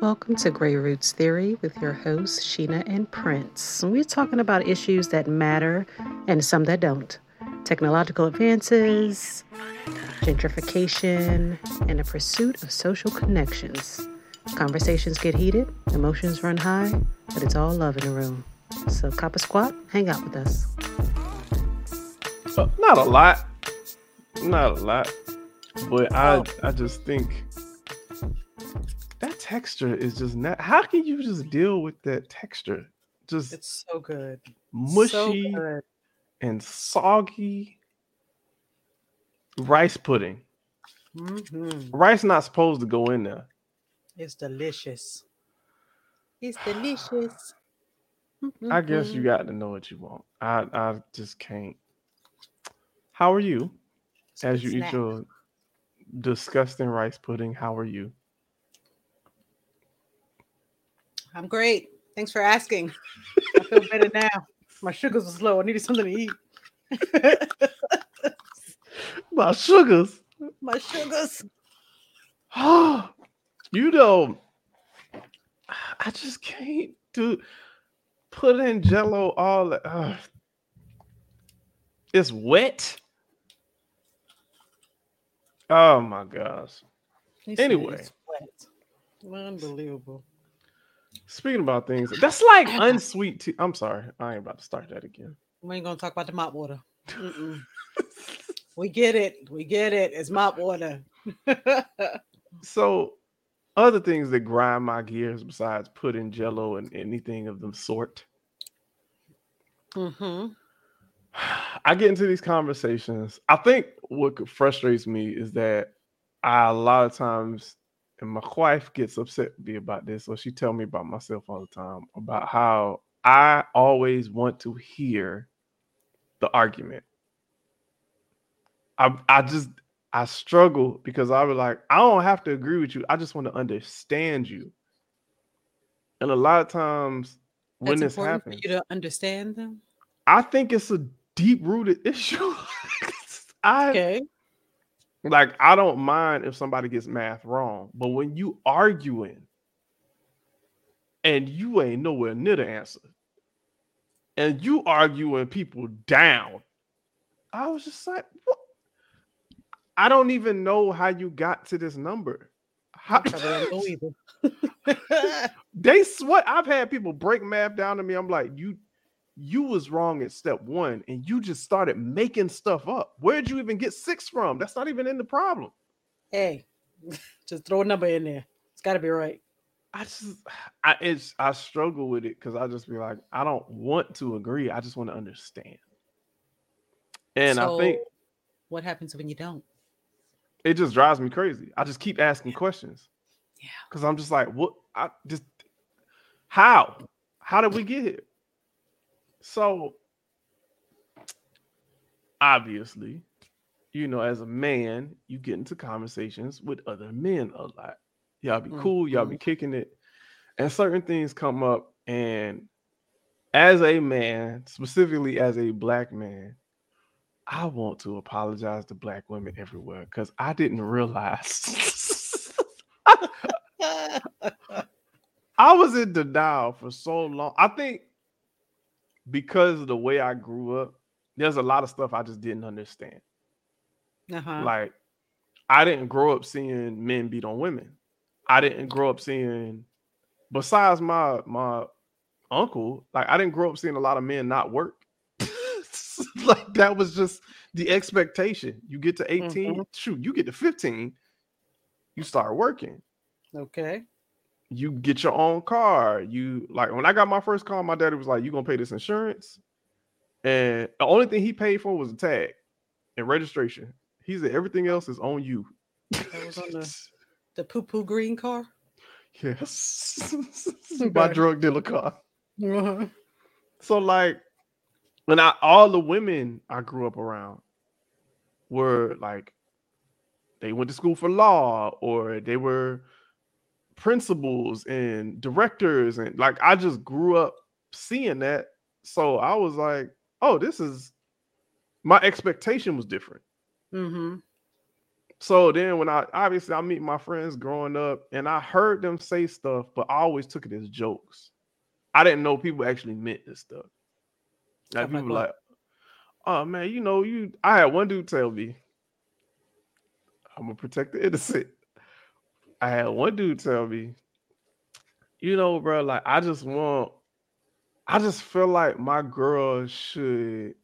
Welcome to Grey Roots Theory with your hosts, Shina and Pryns. We're talking about issues that matter and some that don't. Technological advances, gentrification, and the pursuit of social connections. Conversations get heated, emotions run high, but it's all love in the room. So cop a squat, hang out with us. Not a lot. But I just think that texture is just not. How can you just deal with that texture? Just it's so good, mushy so good. And soggy rice pudding. Mm-hmm. Rice not supposed to go in there. It's delicious. It's delicious. Mm-hmm. I guess you got to know what you want. I just can't. How are you? As you eat your disgusting rice pudding, how are you? I'm great. Thanks for asking. I feel better now. My sugars was low. I needed something to eat. My sugars. You know, I just can't do put in Jell-O all that. It's wet. Oh my gosh. Anyway. Unbelievable. Speaking about things, that's like unsweet tea. I'm sorry. I ain't about to start that again. We ain't going to talk about the mop water. We get it. It's mop water. So other things that grind my gears besides pudding, Jell-O, and anything of the sort. Mm-hmm. I get into these conversations. I think what frustrates me is that a lot of times, and my wife gets upset with me about this, or she tells me about myself all the time, about how I always want to hear the argument. I struggle because I was like, I don't have to agree with you. I just want to understand you. And a lot of times when that's this happens, for you to understand them. I think it's a deep-rooted issue. I don't mind if somebody gets math wrong, but when you arguing and you ain't nowhere near the answer, and you arguing people down, I was just like, what? I don't even know how you got to this number. They sweat. I've had people break math down to me. I'm like, you was wrong at step one, and you just started making stuff up. Where'd you even get 6 from? That's not even in the problem. Hey, just throw a number in there. It's got to be right. I struggle with it because I just be like, I don't want to agree. I just want to understand. And so, I think what happens when you don't? It just drives me crazy. I just keep asking questions. Yeah. Because I'm just like, what? How did we get here? So, obviously, you know, as a man, you get into conversations with other men a lot. Y'all be cool. Y'all be kicking it. And certain things come up. And as a man, specifically as a black man, I want to apologize to black women everywhere because I didn't realize. I was in denial for so long. I think because of the way I grew up, there's a lot of stuff I just didn't understand. Uh-huh. Like, I didn't grow up seeing men beat on women. I didn't grow up seeing, besides my uncle, like, I didn't grow up seeing a lot of men not work. Like, that was just the expectation. You get to 18, mm-hmm. shoot, you get to 15, you start working. Okay. You get your own car. You like when I got my first car, my daddy was like, "You gonna pay this insurance?" And the only thing he paid for was a tag and registration. He said everything else is on you. That was on the poo-poo green car. Yes, okay. My drug dealer car. Uh-huh. So like, when all the women I grew up around were like, they went to school for law or they were principals and directors, and like I just grew up seeing that, so I was like, oh, this is my expectation was different. Mm-hmm. So then when I meet my friends growing up and I heard them say stuff, but I always took it as jokes. I didn't know people actually meant this stuff. Like people were like, oh man, you know, I had one dude tell me, I'm gonna protect the innocent. I had one dude tell me, you know, bro, like I just feel like my girl should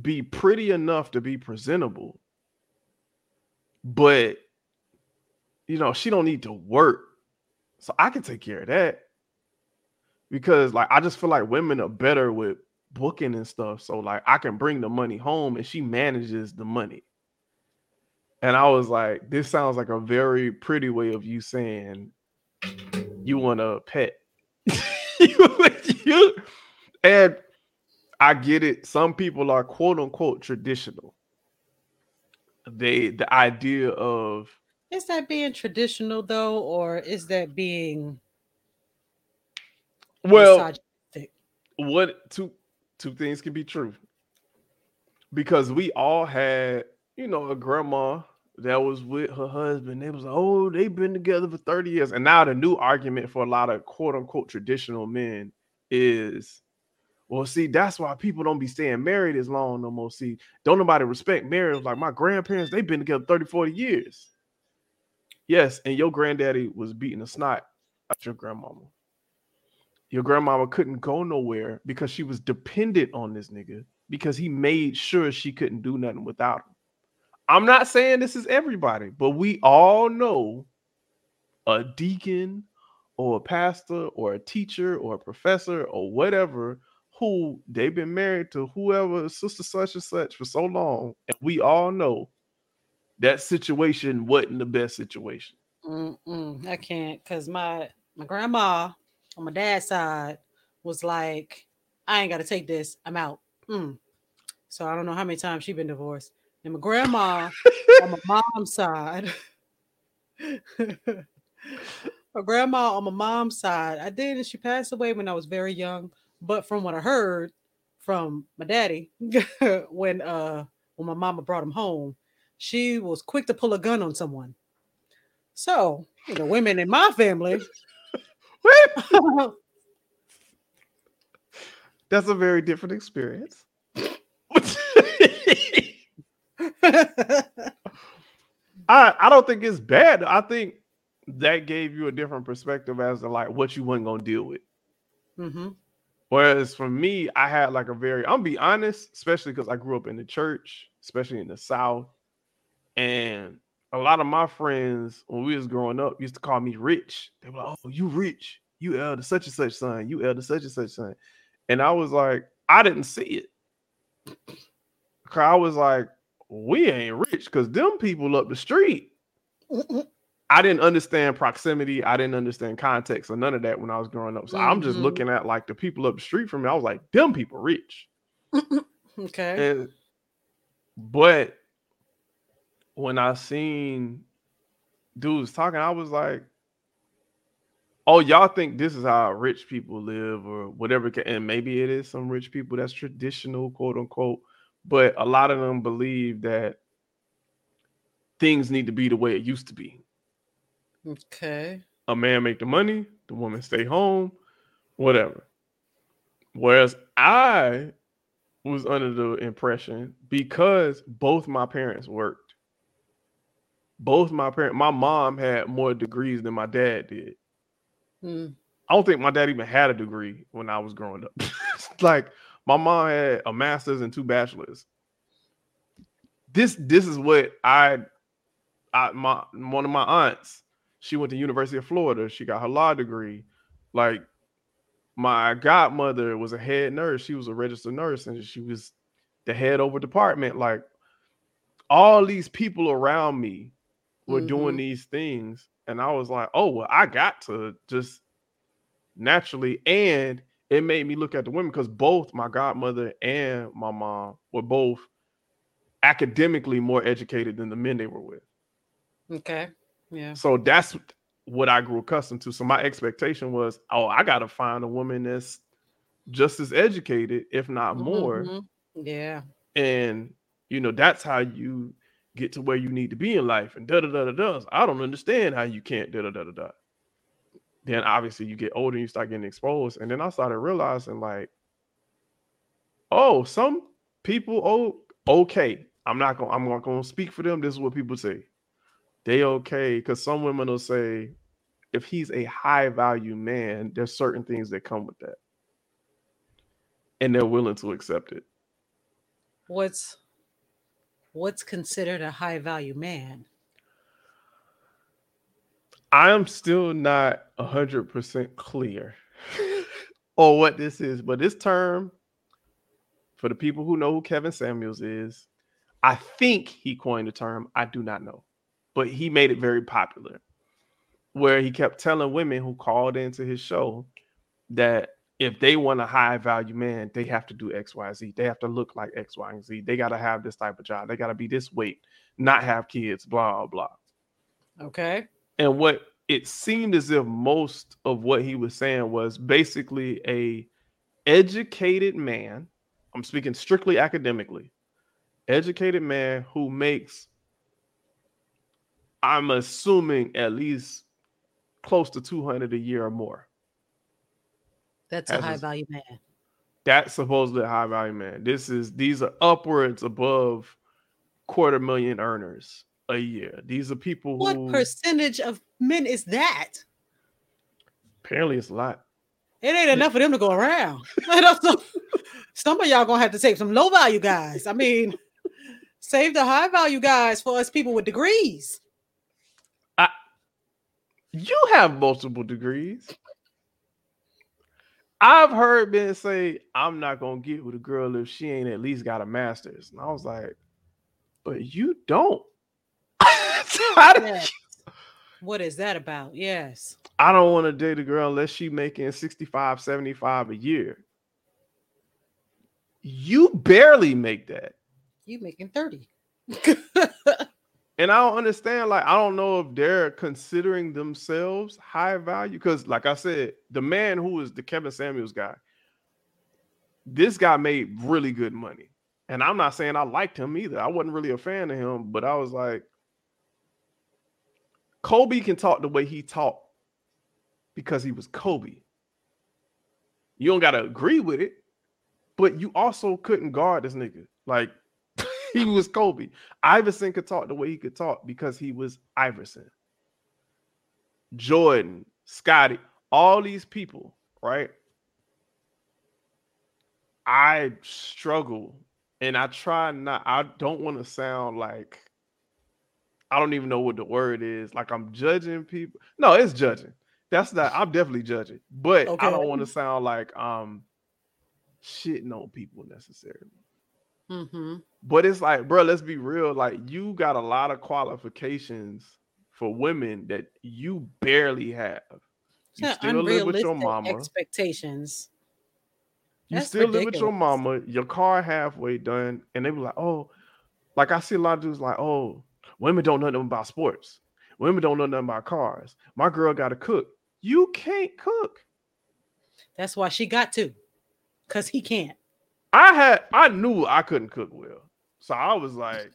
be pretty enough to be presentable. But, you know, she don't need to work. So I can take care of that. Because, like, I just feel like women are better with booking and stuff. So, like, I can bring the money home and she manages the money. And I was like, this sounds like a very pretty way of you saying you want a pet. And I get it. Some people are quote unquote traditional. The idea of, is that being traditional though, or is that being misogynistic? What two things can be true, because we all had, you know, a grandma that was with her husband. They was like, oh, they've been together for 30 years. And now the new argument for a lot of quote unquote traditional men is, well, see, that's why people don't be staying married as long no more. See, don't nobody respect marriage. Like my grandparents, they've been together 30, 40 years. Yes, and your granddaddy was beating the snot at your grandmama. Your grandmama couldn't go nowhere because she was dependent on this nigga because he made sure she couldn't do nothing without him. I'm not saying this is everybody, but we all know a deacon or a pastor or a teacher or a professor or whatever who they've been married to whoever, sister such and such, for so long. And we all know that situation wasn't the best situation. I can't, because my grandma on my dad's side was like, I ain't got to take this. I'm out. So I don't know how many times she's been divorced. And my grandma on my mom's side, I did, and she passed away when I was very young. But from what I heard from my daddy, when my mama brought him home, she was quick to pull a gun on someone. So, you know, women in my family. That's a very different experience. I don't think it's bad. I think that gave you a different perspective as to like what you wasn't gonna deal with. Mm-hmm. Whereas for me, I had like a very, I'm gonna be honest, especially because I grew up in the church, especially in the South, and a lot of my friends when we was growing up used to call me rich. They were like, "Oh, you rich? You elder such and such son? You elder such and such son?" And I was like, I didn't see it. Cause I was like, we ain't rich because them people up the street. I didn't understand proximity. I didn't understand context or none of that when I was growing up. So I'm just looking at like the people up the street from me. I was like, them people rich. Okay. But when I seen dudes talking, I was like, oh, y'all think this is how rich people live or whatever. And maybe it is some rich people that's traditional, quote unquote. But a lot of them believe that things need to be the way it used to be. Okay. A man make the money, the woman stay home, whatever. Whereas I was under the impression, because both my parents worked. My mom had more degrees than my dad did. I don't think my dad even had a degree when I was growing up. Like, my mom had a master's and 2 bachelors. This is what one of my aunts, she went to University of Florida. She got her law degree. Like, my godmother was a head nurse. She was a registered nurse, and she was the head over department. Like, all these people around me were doing these things. And I was like, oh, well, I got to just naturally. And it made me look at the women, because both my godmother and my mom were both academically more educated than the men they were with. Okay. Yeah. So that's what I grew accustomed to. So my expectation was, oh, I got to find a woman that's just as educated, if not more. Yeah. And, you know, that's how you get to where you need to be in life and So I don't understand how you can't Then obviously you get older and you start getting exposed. And then I started realizing like, oh, some people, I'm not going to speak for them. This is what people say. They okay. Because some women will say, if he's a high value man, there's certain things that come with that. And they're willing to accept it. What's considered a high value man? I am still not 100% clear on what this is, but this term, for the people who know who Kevin Samuels is, I think he coined the term. I do not know, but he made it very popular, where he kept telling women who called into his show that if they want a high value man, they have to do X, Y, Z. They have to look like X, Y, and Z. They got to have this type of job. They got to be this weight, not have kids, blah, blah. Okay. And what it seemed as if most of what he was saying was basically a educated man. I'm speaking strictly academically. Educated man who makes, I'm assuming, at least close to 200 a year or more. That's a high value man. That's supposedly a high value man. These are upwards above $250,000 earners a year. These are people who... What percentage of men is that? Apparently it's a lot. It ain't enough for them to go around. Some of y'all gonna have to save some low value guys. I mean, save the high value guys for us people with degrees. You have multiple degrees. I've heard men say, I'm not gonna get with a girl if she ain't at least got a master's. And I was like, but you don't. What is that about? Yes. I don't want to date a girl unless she's making $65-75 a year. You barely make that. You making 30. And I don't understand, like, I don't know if they're considering themselves high value. Because, like I said, the man who is the Kevin Samuels guy, this guy made really good money. And I'm not saying I liked him either. I wasn't really a fan of him, but I was like, Kobe can talk the way he talked because he was Kobe. You don't got to agree with it, but you also couldn't guard this nigga. Like, he was Kobe. Iverson could talk the way he could talk because he was Iverson. Jordan, Scotty, all these people, right? I struggle, and I don't want to sound like, I don't even know what the word is. Like, I'm judging people. No, it's judging. I'm definitely judging. But okay. I don't want to sound like shitting on people necessarily. Mm-hmm. But it's like, bro, let's be real. Like, you got a lot of qualifications for women that you barely have. You still live with your mama. Expectations. Live with your mama. Your car halfway done. And they be like, oh. Like, I see a lot of dudes like, oh, women don't know nothing about sports. Women don't know nothing about cars. My girl got to cook. You can't cook. That's why she got to, because he can't. I knew I couldn't cook well. So I was like,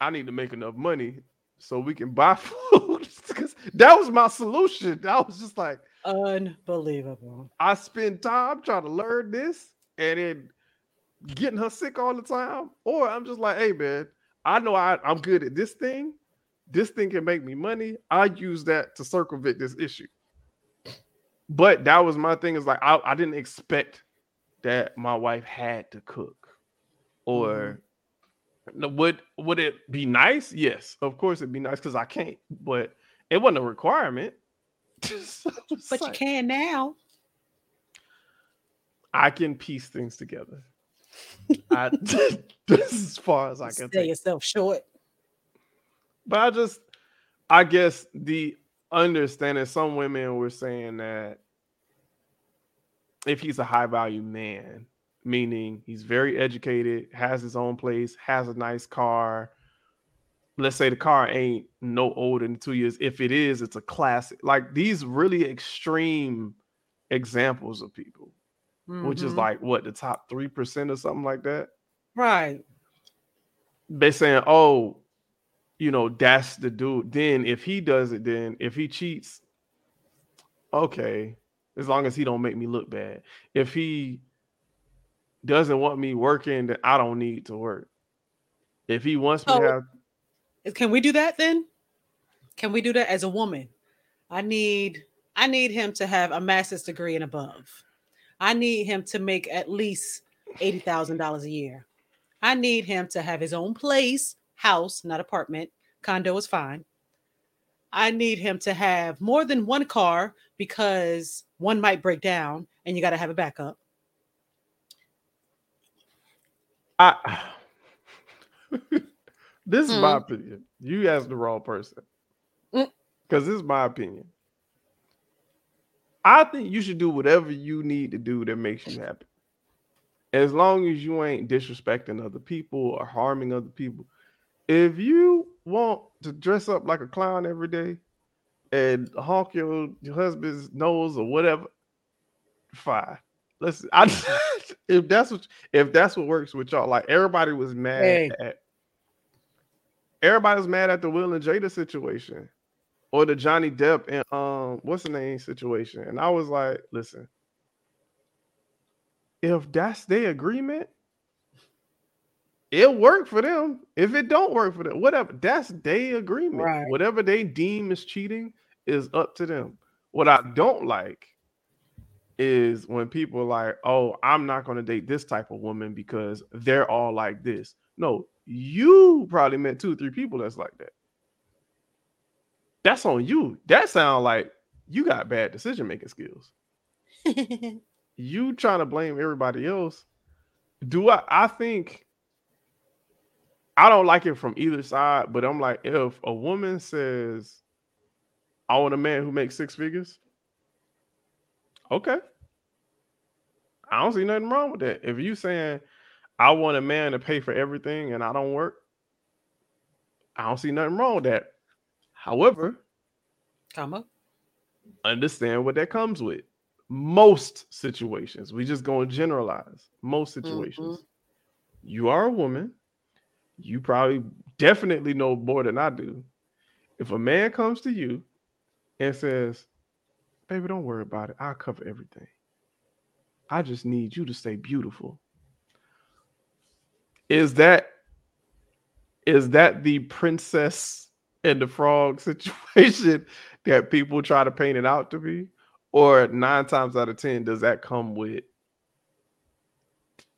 I need to make enough money so we can buy food. That was my solution. I was just like, unbelievable. I spend time trying to learn this and then getting her sick all the time. Or I'm just like, hey, man, I know I'm good at this thing. This thing can make me money. I use that to circumvent this issue. But that was my thing. Is like, I didn't expect that my wife had to cook. Or would it be nice? Yes, of course it'd be nice because I can't. But it wasn't a requirement. But you can now. I can piece things together. This is as far as I can say yourself short. But I guess the understanding, some women were saying that if he's a high value man, meaning he's very educated, has his own place, has a nice car. Let's say the car ain't no older than 2 years. If it is, it's a classic. Like, these really extreme examples of people. Mm-hmm. Which is like, what, the top 3% or something like that? Right. They're saying, oh, you know, that's the dude. Then if he does it, then if he cheats, okay, as long as he don't make me look bad. If he doesn't want me working, then I don't need to work. If he wants me to have... Can we do that then? Can we do that as a woman? I need him to have a master's degree and above. I need him to make at least $80,000 a year. I need him to have his own place, house, not apartment. Condo is fine. I need him to have more than one car because one might break down and you got to have a backup. This is my opinion. You asked the wrong person because this is my opinion. I think you should do whatever you need to do that makes you happy. As long as you ain't disrespecting other people or harming other people. If you want to dress up like a clown every day and honk your husband's nose or whatever, fine. Listen, if that's what works with y'all, like everybody was mad at the Will and Jada situation or the Johnny Depp and what's the name situation. And I was like, listen, if that's their agreement, it worked for them. If it don't work for them, whatever, that's their agreement. Right. Whatever they deem is cheating is up to them. What I don't like is when people are like, oh, I'm not going to date this type of woman because they're all like this. No, you probably met 2 or 3 people that's like that. That's on you. That sounds like you got bad decision-making skills. You trying to blame everybody else. I think I don't like it from either side, but I'm like, if a woman says, I want a man who makes 6 figures, okay. I don't see nothing wrong with that. If you saying, I want a man to pay for everything and I don't work, I don't see nothing wrong with that. However, understand what that comes with. Most situations, we just gonna generalize. Most situations, you are a woman, you probably definitely know more than I do. If a man comes to you and says, baby, don't worry about it, I'll cover everything, I just need you to stay beautiful, is that the Princess and the Frog situation that people try to paint it out to be? Or 9 times out of 10, does that come with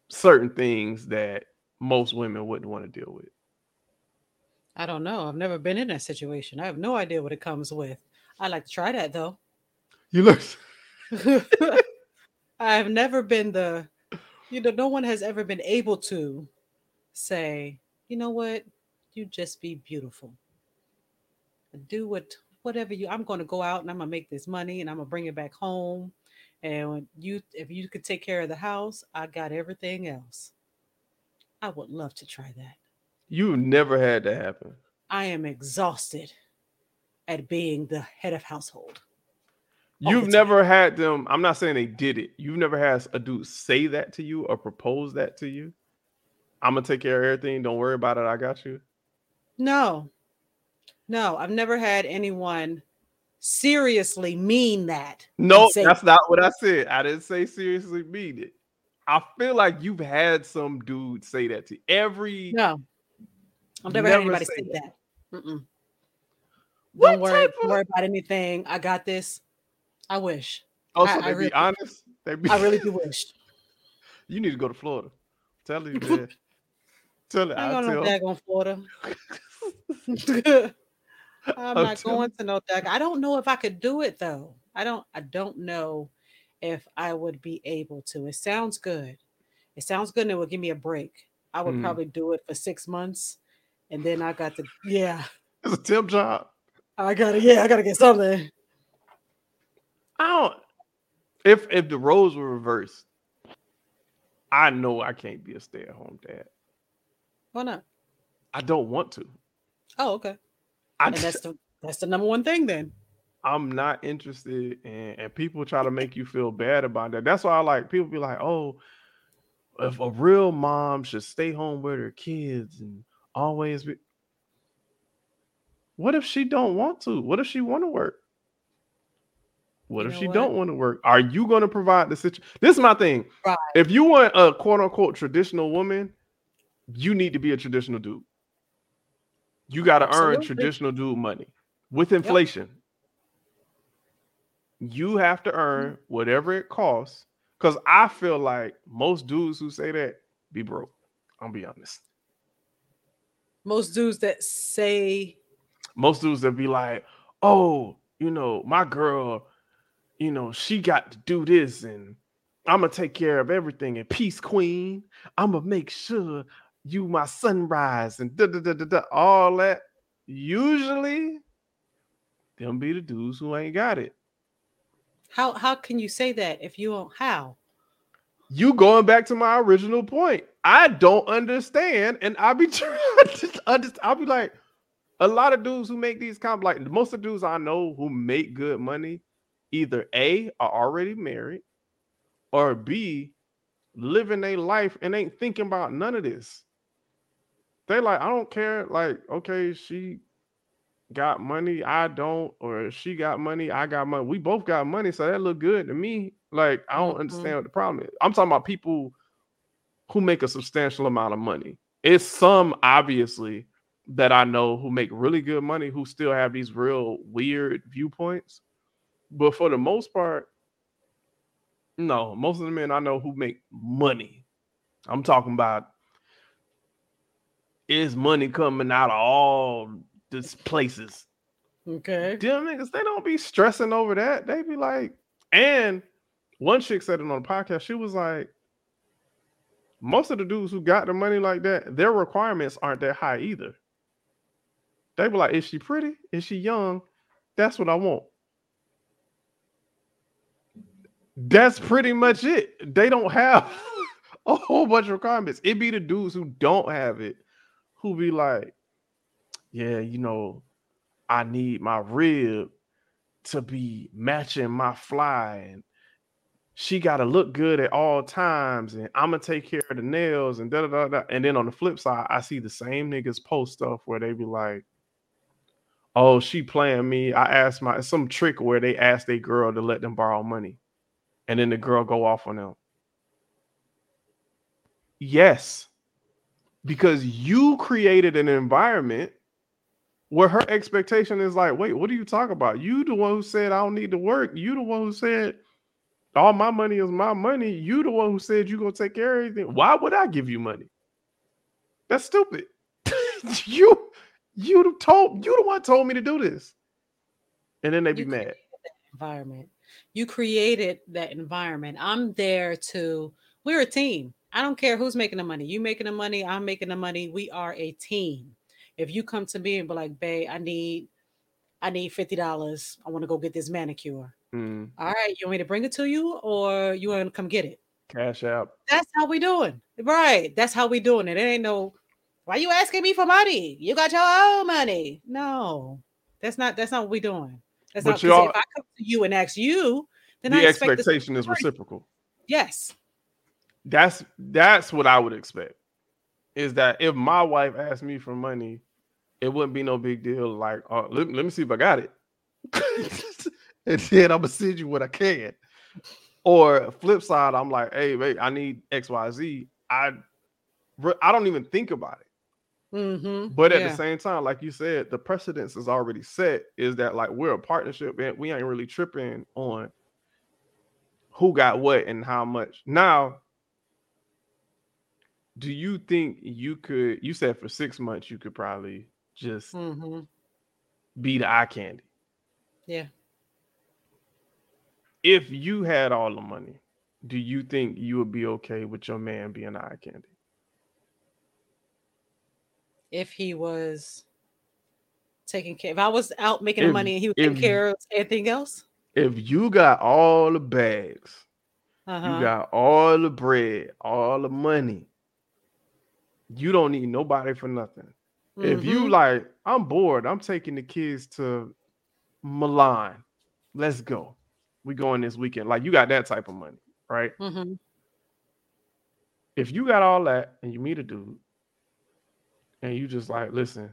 certain things that most women wouldn't want to deal with? I don't know. I've never been in that situation. I have no idea what it comes with. I'd like to try that, though. You look. I've never been no one has ever been able to say, you know what? You just be beautiful. Do what. Whatever you, I'm going to go out and I'm going to make this money and I'm going to bring it back home. And if you could take care of the house, I got everything else. I would love to try that. You've never had that happen. I am exhausted at being the head of household. You've never had them. I'm not saying they did it. You've never had a dude say that to you or propose that to you. I'm going to take care of everything. Don't worry about it. I got you. No, I've never had anyone seriously mean that. No, that's not what I said. I didn't say seriously mean it. I feel like you've had some dude say that to you. No, I've never had anybody say that. What Don't worry, worry about anything. I got this. I wish. Oh, so they be honest? I really do wish. You need to go to Florida. Tell you, man. I don't know if on Florida. I'm not going to no dog. I don't know if I could do it though. I don't know if I would be able to. It sounds good. And it would give me a break. I would probably do it for 6 months and then I got to It's a temp job. I gotta get something. If the roles were reversed, I know I can't be a stay-at-home dad. Why not? I don't want to. Oh, okay. And that's the number one thing then. I'm not interested and people try to make you feel bad about that. That's why I like people be like, oh, if a real mom should stay home with her kids and always be. What if she don't want to? What if she want to work? What if she don't want to work? Are you going to provide the situation? This is my thing. Right. If you want a quote unquote traditional woman, you need to be a traditional dude. You got to earn traditional dude money with inflation. Yep. You have to earn whatever it costs. Because I feel like most dudes who say that be broke. I'm going to be honest. Most dudes that be like, oh, you know, my girl, you know, she got to do this and I'm going to take care of everything. And peace, queen. I'm going to make sure you my sunrise and all that. Usually, them be the dudes who ain't got it. How can you say that if you don't? How? You going back to my original point. I don't understand, and I be trying to understand. I'll be like, a lot of dudes who make these comp, like most of the dudes I know who make good money, either A, are already married, or B, living their life and ain't thinking about none of this. They like, I don't care. Like, okay, she got money, I don't, or she got money, I got money. We both got money, so that look good to me. Like, I don't understand what the problem is. I'm talking about people who make a substantial amount of money. It's some, obviously, that I know who make really good money who still have these real weird viewpoints. But for the most part, no, most of the men I know who make money, I'm talking about is money coming out of all these places. Okay. Them niggas, they don't be stressing over that. They be like, and one chick said it on the podcast. She was like, most of the dudes who got the money like that, their requirements aren't that high either. They be like, is she pretty? Is she young? That's what I want. That's pretty much it. They don't have a whole bunch of requirements. It be the dudes who don't have it who be like, yeah, you know, I need my rib to be matching my fly. And she got to look good at all times. And I'm going to take care of the nails and da-da-da-da. And then on the flip side, I see the same niggas post stuff where they be like, oh, she playing me. I asked my, some trick where they asked a girl to let them borrow money. And then the girl go off on them. Yes. Because you created an environment where her expectation is like, wait, what do you talk about? You the one who said I don't need to work. You the one who said all my money is my money. You the one who said you gonna take care of everything. Why would I give you money? That's stupid. You the one told me to do this. And then they be mad. Environment. You created that environment. I'm there to, we're a team. I don't care who's making the money. You making the money, I'm making the money. We are a team. If you come to me and be like, babe, I need $50. I want to go get this manicure. All right, you want me to bring it to you or you want to come get it? Cash out. That's how we doing. Right. That's how we doing it. It ain't no, why you asking me for money? You got your own money. No, that's not what we doing. That's but not because if I come to you and ask you, then the expectation is reciprocal. Yes. That's what I would expect. Is that if my wife asked me for money, it wouldn't be no big deal. Like, let me see if I got it. And then I'm going to send you what I can. Or flip side, I'm like, hey, babe, I need X, Y, Z. I don't even think about it. Mm-hmm. But at the same time, like you said, the precedence is already set. Is that like we're a partnership and we ain't really tripping on who got what and how much. Now, do you think you said for 6 months you could probably just be the eye candy? Yeah. If you had all the money, do you think you would be okay with your man being eye candy? If he was taking care, if I was out making the money and he was taking care of anything else? If you got all the bags, you got all the bread, all the money, you don't need nobody for nothing. Mm-hmm. If you like, I'm bored. I'm taking the kids to Milan. Let's go. We going this weekend. Like you got that type of money, right? Mm-hmm. If you got all that and you meet a dude and you just like, listen,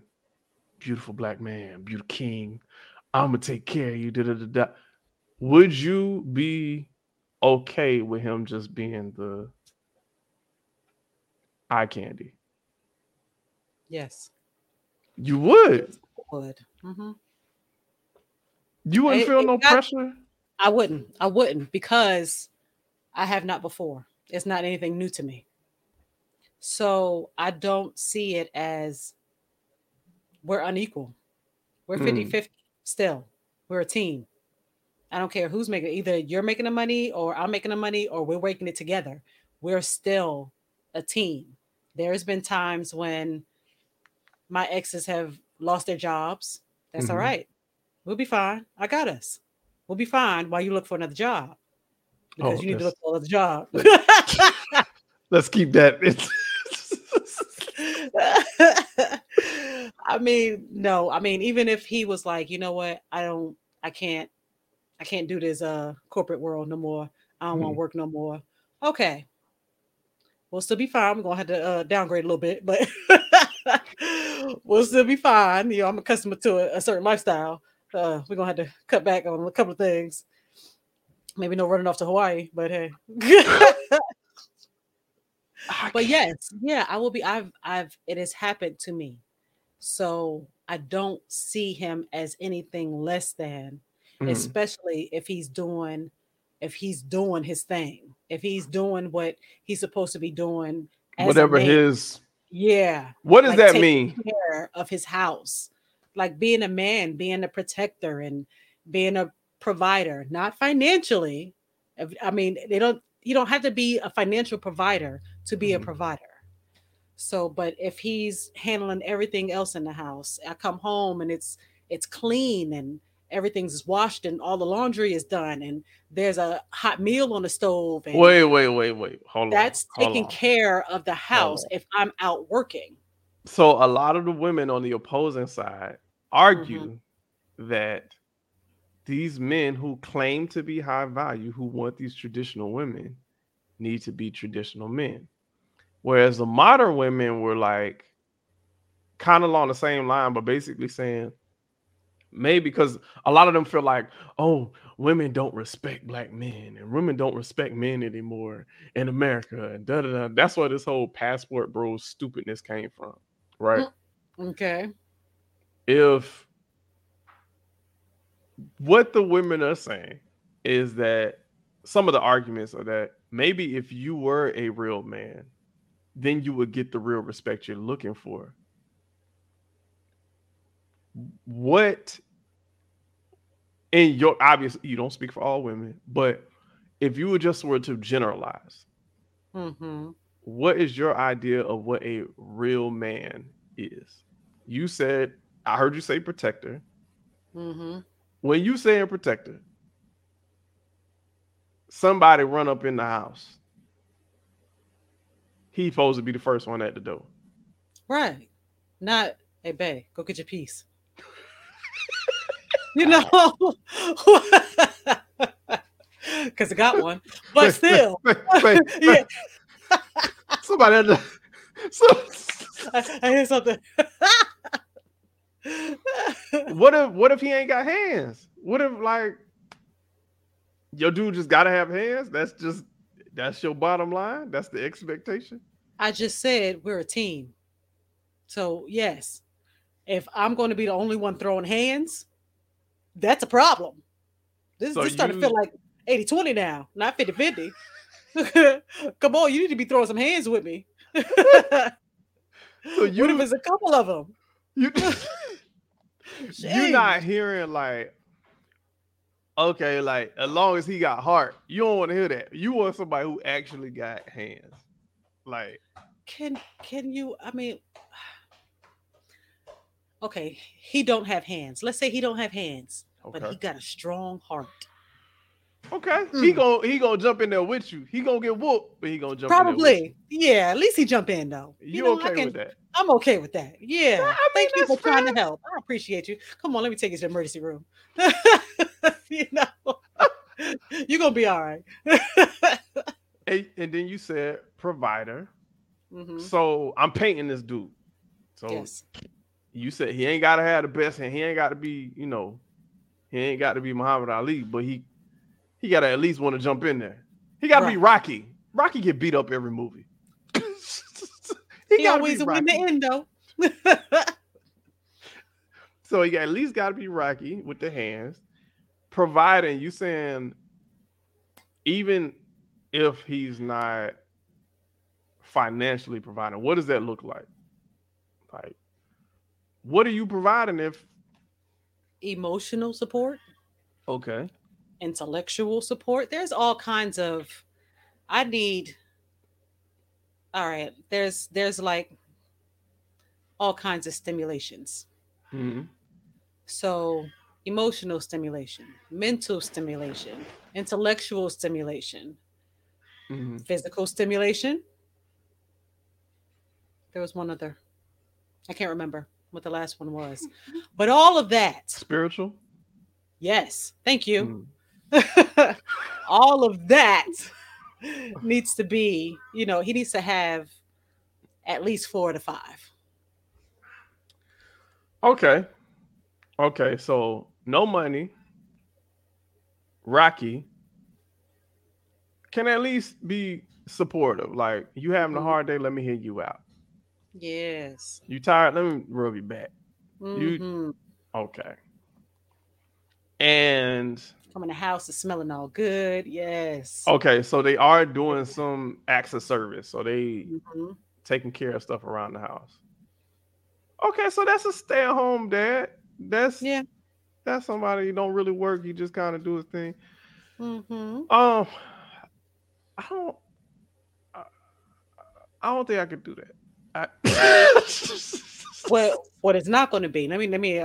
beautiful black man, beautiful king, I'm going to take care of you, da-da-da-da. Would you be okay with him just being the eye candy? Yes. You would? I would. Mm-hmm. You wouldn't feel pressure? I wouldn't because I have not before. It's not anything new to me. So I don't see it as we're unequal. We're 50-50 still. We're a team. I don't care who's making it. Either you're making the money or I'm making the money or we're making it together. We're still a team. There's been times when my exes have lost their jobs. That's all right. We'll be fine. I got us. We'll be fine while you look for another job. Because you need to look for another job. Let's keep that. I mean, no. I mean, even if he was like, you know what? I can't do this corporate world no more. I don't want to work no more. Okay. We'll still be fine. We're going to have to downgrade a little bit, but we'll still be fine. You know, I'm accustomed to a certain lifestyle. We're going to have to cut back on a couple of things. Maybe no running off to Hawaii, but hey. But yes, yeah, I will be. It has happened to me. So I don't see him as anything less than, especially if he's doing his thing, if he's doing what he's supposed to be doing, as whatever his. Yeah. What does that mean? Care of his house, like being a man, being a protector, and being a provider, not financially. I mean, you don't have to be a financial provider to be a provider. So, but if he's handling everything else in the house, I come home and it's clean and everything's washed and all the laundry is done and there's a hot meal on the stove. And wait. Hold on. That's taking care of the house if I'm out working. So a lot of the women on the opposing side argue that these men who claim to be high value, who want these traditional women, need to be traditional men. Whereas the modern women were like kind of along the same line, but basically saying, maybe because a lot of them feel like, oh, women don't respect black men and women don't respect men anymore in America. And da da da. That's where this whole passport bro stupidness came from, right? Okay. If what the women are saying is that some of the arguments are that maybe if you were a real man, then you would get the real respect you're looking for. What in your, obviously you don't speak for all women, but if you were to generalize, what is your idea of what a real man is? You said, I heard you say protector. When you say a protector, somebody run up in the house, he's supposed to be the first one at the door, right? Not, hey babe, go get your piece. You know, because I got one, but still, wait. Somebody, I hear something. What if he ain't got hands? What if like your dude just gotta have hands? That's your bottom line. That's the expectation. I just said we're a team, so yes. If I'm going to be the only one throwing hands, that's a problem. This starting to feel like 80-20 now, not 50-50. Come on, you need to be throwing some hands with me. So you, what if it's a couple of them? You're not hearing like, okay, like as long as he got heart, you don't want to hear that. You want somebody who actually got hands. Like, can you? I mean. Okay, he don't have hands. Let's say he don't have hands, but he got a strong heart. Okay, he gonna jump in there with you. He gonna get whooped, but he gonna jump in there with you. Yeah, at least he jump in though. You okay with that? I'm okay with that. Yeah, well, I mean, thank you for trying to help. I appreciate you. Come on, let me take you to the emergency room. You know, you're gonna be all right. And then you said provider. So I'm painting this dude. So. Yes. you said he ain't gotta have the best, and he ain't gotta be, you know, he ain't gotta be Muhammad Ali, but he gotta at least want to jump in there. He gotta be Rocky. Rocky get beat up every movie. he always win the end though. So he at least gotta be Rocky with the hands. Providing you saying, even if he's not financially providing, what does that look like? Like, what are you providing? If emotional support, okay, intellectual support, there's all kinds of. I need. All right, there's like all kinds of stimulations. Mm-hmm. So. Emotional stimulation, mental stimulation, intellectual stimulation, physical stimulation. There was one other. I can't remember what the last one was, but all of that. Spiritual? Yes. Thank you. Mm. All of that needs to be, you know, he needs to have at least 4 to 5. Okay. Okay, so no money. Rocky can at least be supportive. Like, you having a hard day, let me hear you out. Yes. You tired? Let me rub you back. Mm-hmm. You okay? And come in the house is smelling all good. Yes. Okay, so they are doing some acts of service. So they taking care of stuff around the house. Okay, so that's a stay-at-home dad. That's somebody who don't really work. You just kind of do his thing. I don't think I could do that. Well, what it's not going to be. Let me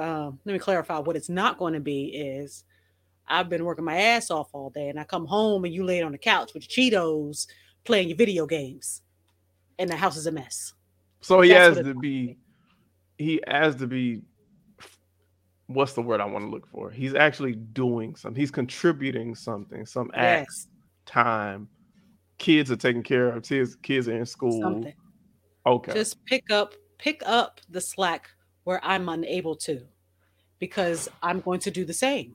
clarify. What it's not going to be is I've been working my ass off all day, and I come home and you laid on the couch with your Cheetos playing your video games, and the house is a mess. So he has to be. What's the word I want to look for? He's actually doing something. He's contributing something, some acts, time. Kids are taken care of. Kids are in school. Something. Okay. Just pick up the slack where I'm unable to, because I'm going to do the same.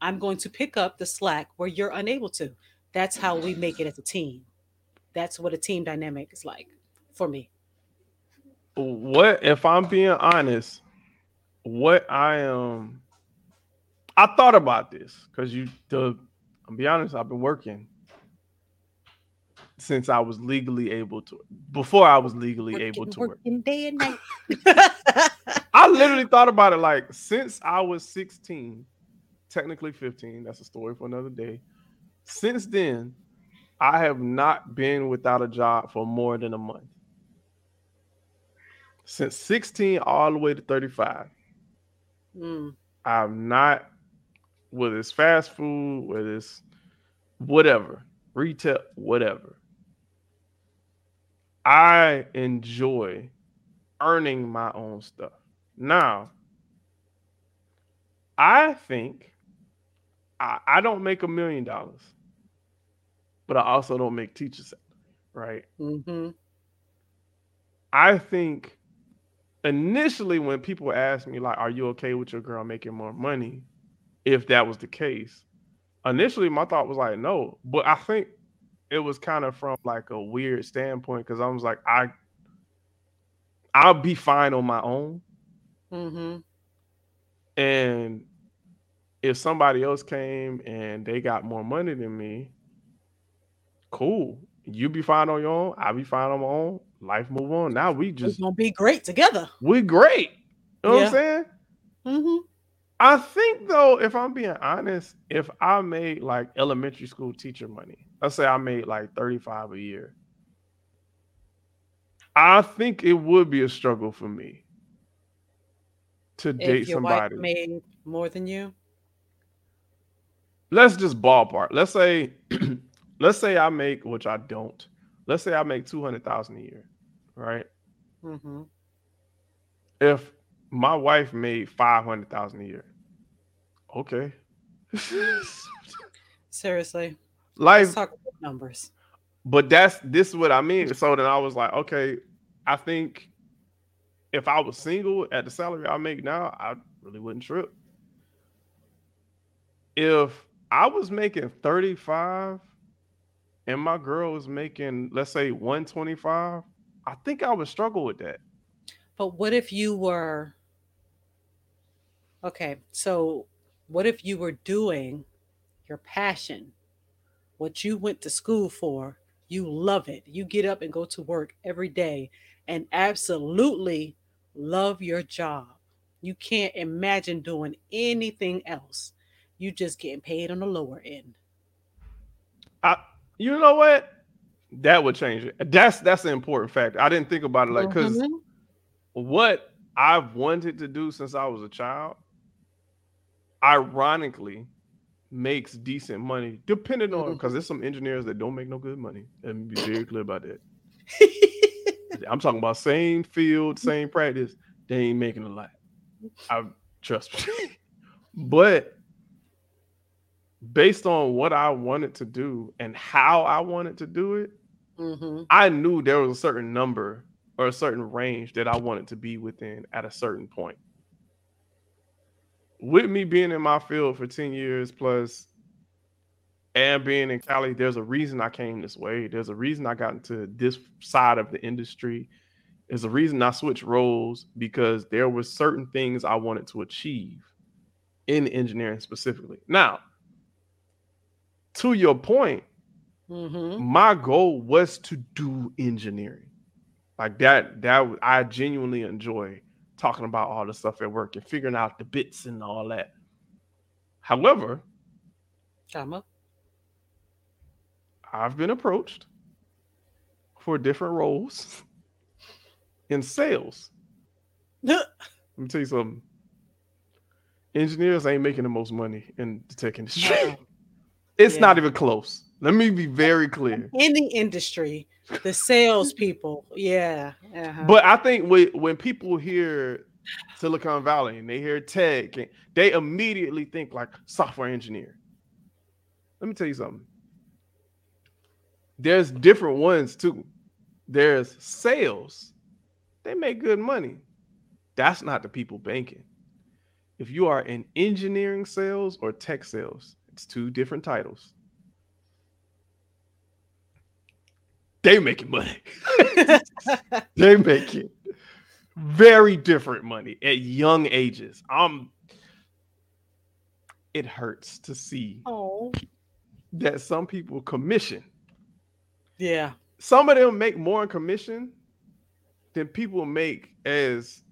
I'm going to pick up the slack where you're unable to. That's how we make it as a team. That's what a team dynamic is like for me. What, if I'm being honest, I thought about this because I'll be honest, I've been working since I was legally able to, before I was legally able to work. Day and night. I literally thought about it like since I was 16, technically 15, that's a story for another day. Since then, I have not been without a job for more than a month. Since 16 all the way to 35. I'm not, whether it's fast food, whether it's whatever, retail, whatever. I enjoy earning my own stuff. Now, I think I don't make $1 million, but I also don't make teachers, right? Mm-hmm. I think initially when people ask me, like, are you okay with your girl making more money? If that was the case, initially my thought was like, no. But I think it was kind of from like a weird standpoint because I was like, I'll be fine on my own. Mm-hmm. And if somebody else came and they got more money than me, cool. You be fine on your own. I'll be fine on my own. Life move on. Now we're gonna be great together. We're great. You know what I'm saying? Mm-hmm. I think though, if I'm being honest, if I made like elementary school teacher money, let's say I made like $35 a year, I think it would be a struggle for me to date somebody. If your wife made more than you? Let's just ballpark. Let's say I make, which I don't. Let's say I make $200,000 a year, right? Mm-hmm. If my wife made $500,000 a year, okay. Seriously, let's talk about numbers. But this is what I mean. So then I was like, okay, I think if I was single at the salary I make now, I really wouldn't trip. If I was making 35 and my girl was making, let's say, 125, I think I would struggle with that. But what if you were, okay, so what if you were doing your passion, what you went to school for, you love it, you get up and go to work every day and absolutely love your job. You can't imagine doing anything else. You just getting paid on the lower end. You know what? That would change it. That's an important factor. I didn't think about it like, because what I've wanted to do since I was a child, ironically, makes decent money, depending on, because there's some engineers that don't make no good money. Let me be very clear about that. I'm talking about same field, same practice. They ain't making a lot. I trust me. But based on what I wanted to do and how I wanted to do it, I knew there was a certain number or a certain range that I wanted to be within at a certain point. With me being in my field for 10 years plus and being in Cali, there's a reason I came this way. There's a reason I got into this side of the industry. There's a reason I switched roles, because there were certain things I wanted to achieve in engineering specifically. Now, to your point, my goal was to do engineering. Like that I genuinely enjoy talking about all the stuff at work and figuring out the bits and all that. However, I've been approached for different roles in sales. Let me tell you something. Engineers ain't making the most money in the tech industry. It's not even close. Let me be very clear. In the industry, the salespeople, But I think when people hear Silicon Valley and they hear tech, and they immediately think like software engineer. Let me tell you something. There's different ones too. There's sales. They make good money. That's not the people banking. If you are in engineering sales or tech sales, it's two different titles. They making money. They making very different money at young ages. It hurts to see that some people commission. Yeah. Some of them make more in commission than people make as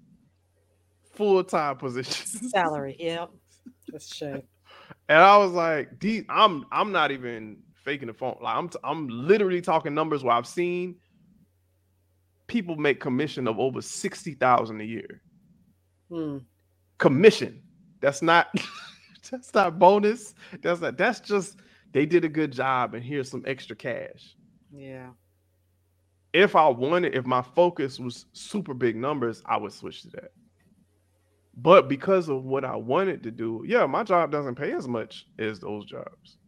full-time positions. Salary, yep. That's shame. And I was like, I'm not even faking the phone. Like I'm literally talking numbers where I've seen people make commission of over $60,000 a year. Commission. That's not bonus. That's just they did a good job and here's some extra cash. Yeah. If my focus was super big numbers, I would switch to that. But because of what I wanted to do, my job doesn't pay as much as those jobs.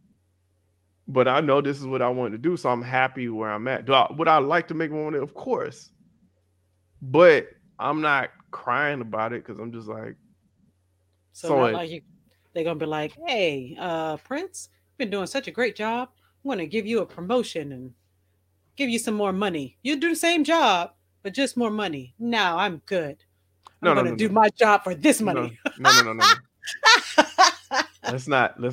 But I know this is what I wanted to do, so I'm happy where I'm at. Would I like to make more money? Of course. But I'm not crying about it because I'm just like... they're going to be like, hey, Prince, you've been doing such a great job. I'm going to give you a promotion and give you some more money. You do the same job, but just more money. No, I'm good. I'm gonna do my job for this money. No. Let's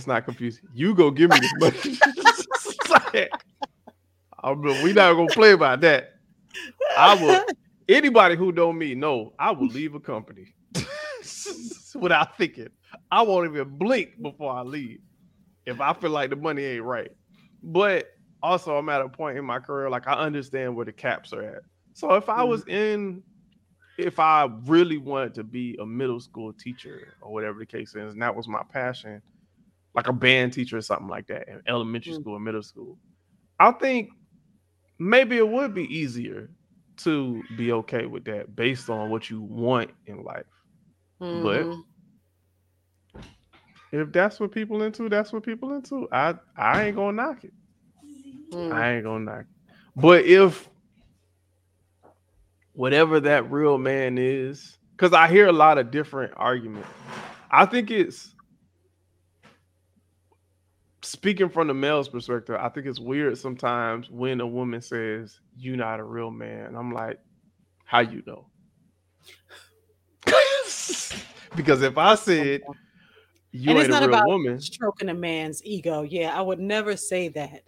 not confuse you. You go give me this money. We not gonna play about that. Anybody who know me know I will leave a company without thinking. I won't even blink before I leave if I feel like the money ain't right. But also, I'm at a point in my career like I understand where the caps are at. So if I was in. If I really wanted to be a middle school teacher or whatever the case is, and that was my passion, like a band teacher or something like that in elementary school or middle school, I think maybe it would be easier to be okay with that based on what you want in life. But if that's what people into, that's what people into. I ain't gonna knock it. I ain't gonna knock it. But if whatever that real man is, because I hear a lot of different arguments. I think it's, speaking from the male's perspective, I think it's weird sometimes when a woman says, "You're not a real man." I'm like, how you know? Because if I said, "You ain't a real woman," stroking a man's ego. Yeah, I would never say that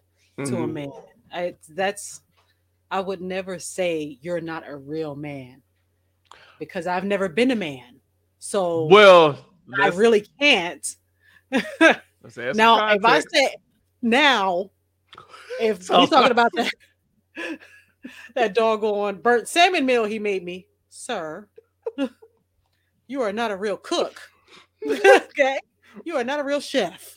to a man. I would never say you're not a real man because I've never been a man. So I really can't. Now, if I said if we're talking about that, that doggone burnt salmon meal he made me, sir, you are not a real cook. Okay, you are not a real chef.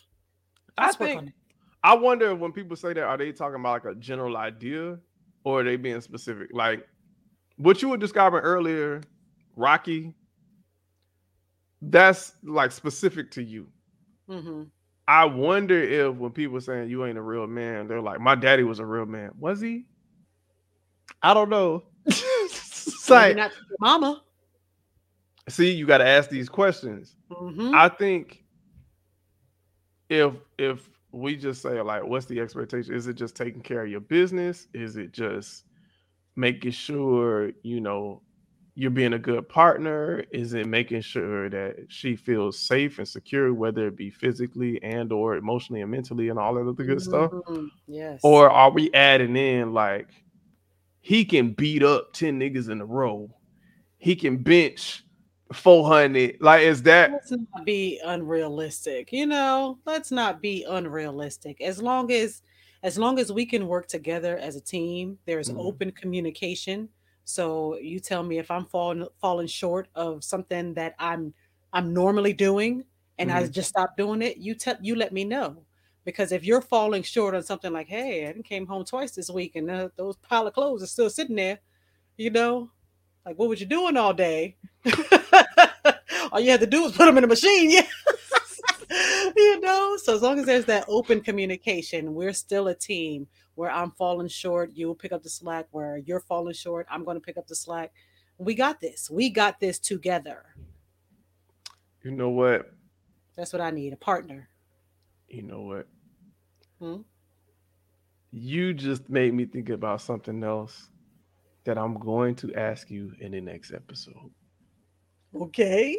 I wonder when people say that, are they talking about like a general idea, or are they being specific? Like what you were describing earlier, Rocky, that's like specific to you. Mm-hmm. I wonder if when people are saying you ain't a real man, they're like, my daddy was a real man. Was he? I don't know. Like, not your mama. See, you got to ask these questions. Mm-hmm. I think if we just say like, what's the expectation? Is it just taking care of your business? Is it just making sure, you know, you're being a good partner? Is it making sure that she feels safe and secure, whether it be physically and or emotionally and mentally and all that other good stuff? Yes. Or are we adding in like, he can beat up 10 niggas in a row. He can bench 400. Like, is that... Let's not be unrealistic. You know, let's not be unrealistic. As long as we can work together as a team, there's open communication. So you tell me if I'm falling short of something that I'm normally doing and I just stop doing it, you let me know. Because if you're falling short on something like, hey, I came home twice this week and those pile of clothes are still sitting there, you know, like what were you doing all day? All you had to do was put them in a machine. Yeah. You know, so as long as there's that open communication, we're still a team. Where I'm falling short, you'll pick up the slack. Where you're falling short, I'm going to pick up the slack. We got this. We got this together. You know what? That's what I need, a partner. You know what? You just made me think about something else that I'm going to ask you in the next episode. Okay.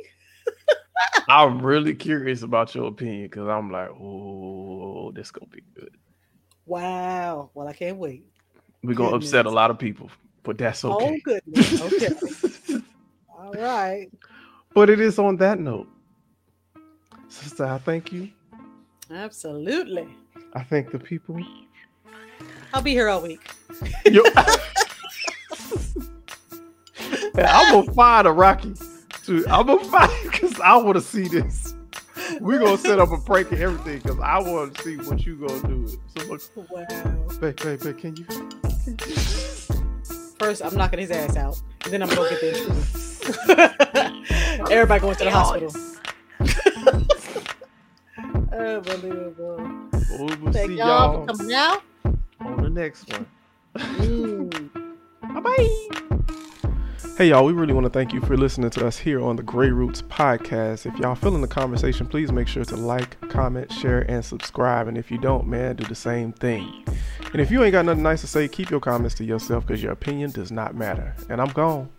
I'm really curious about your opinion because I'm like, oh, this is going to be good. Wow. Well, I can't wait. We're going to upset a lot of people, but that's okay. Oh, goodness. Okay. All right. But it is on that note. Sister, I thank you. Absolutely. I thank the people. I'll be here all week. I'm going to find a Rocky. I'm going to find because I want to see this. We're going to set up a prank and everything because I want to see what you going to do. So, wow. Babe, can you? First, I'm knocking his ass out. And then I'm going to get this. Everybody going to the hospital. Unbelievable. We'll thank y'all for coming out. On the next one. Bye-bye. Hey y'all, we really want to thank you for listening to us here on the Grey Roots Podcast. If y'all feeling the conversation, please make sure to like, comment, share, and subscribe. And if you don't, man, do the same thing. And if you ain't got nothing nice to say, keep your comments to yourself because your opinion does not matter. And I'm gone.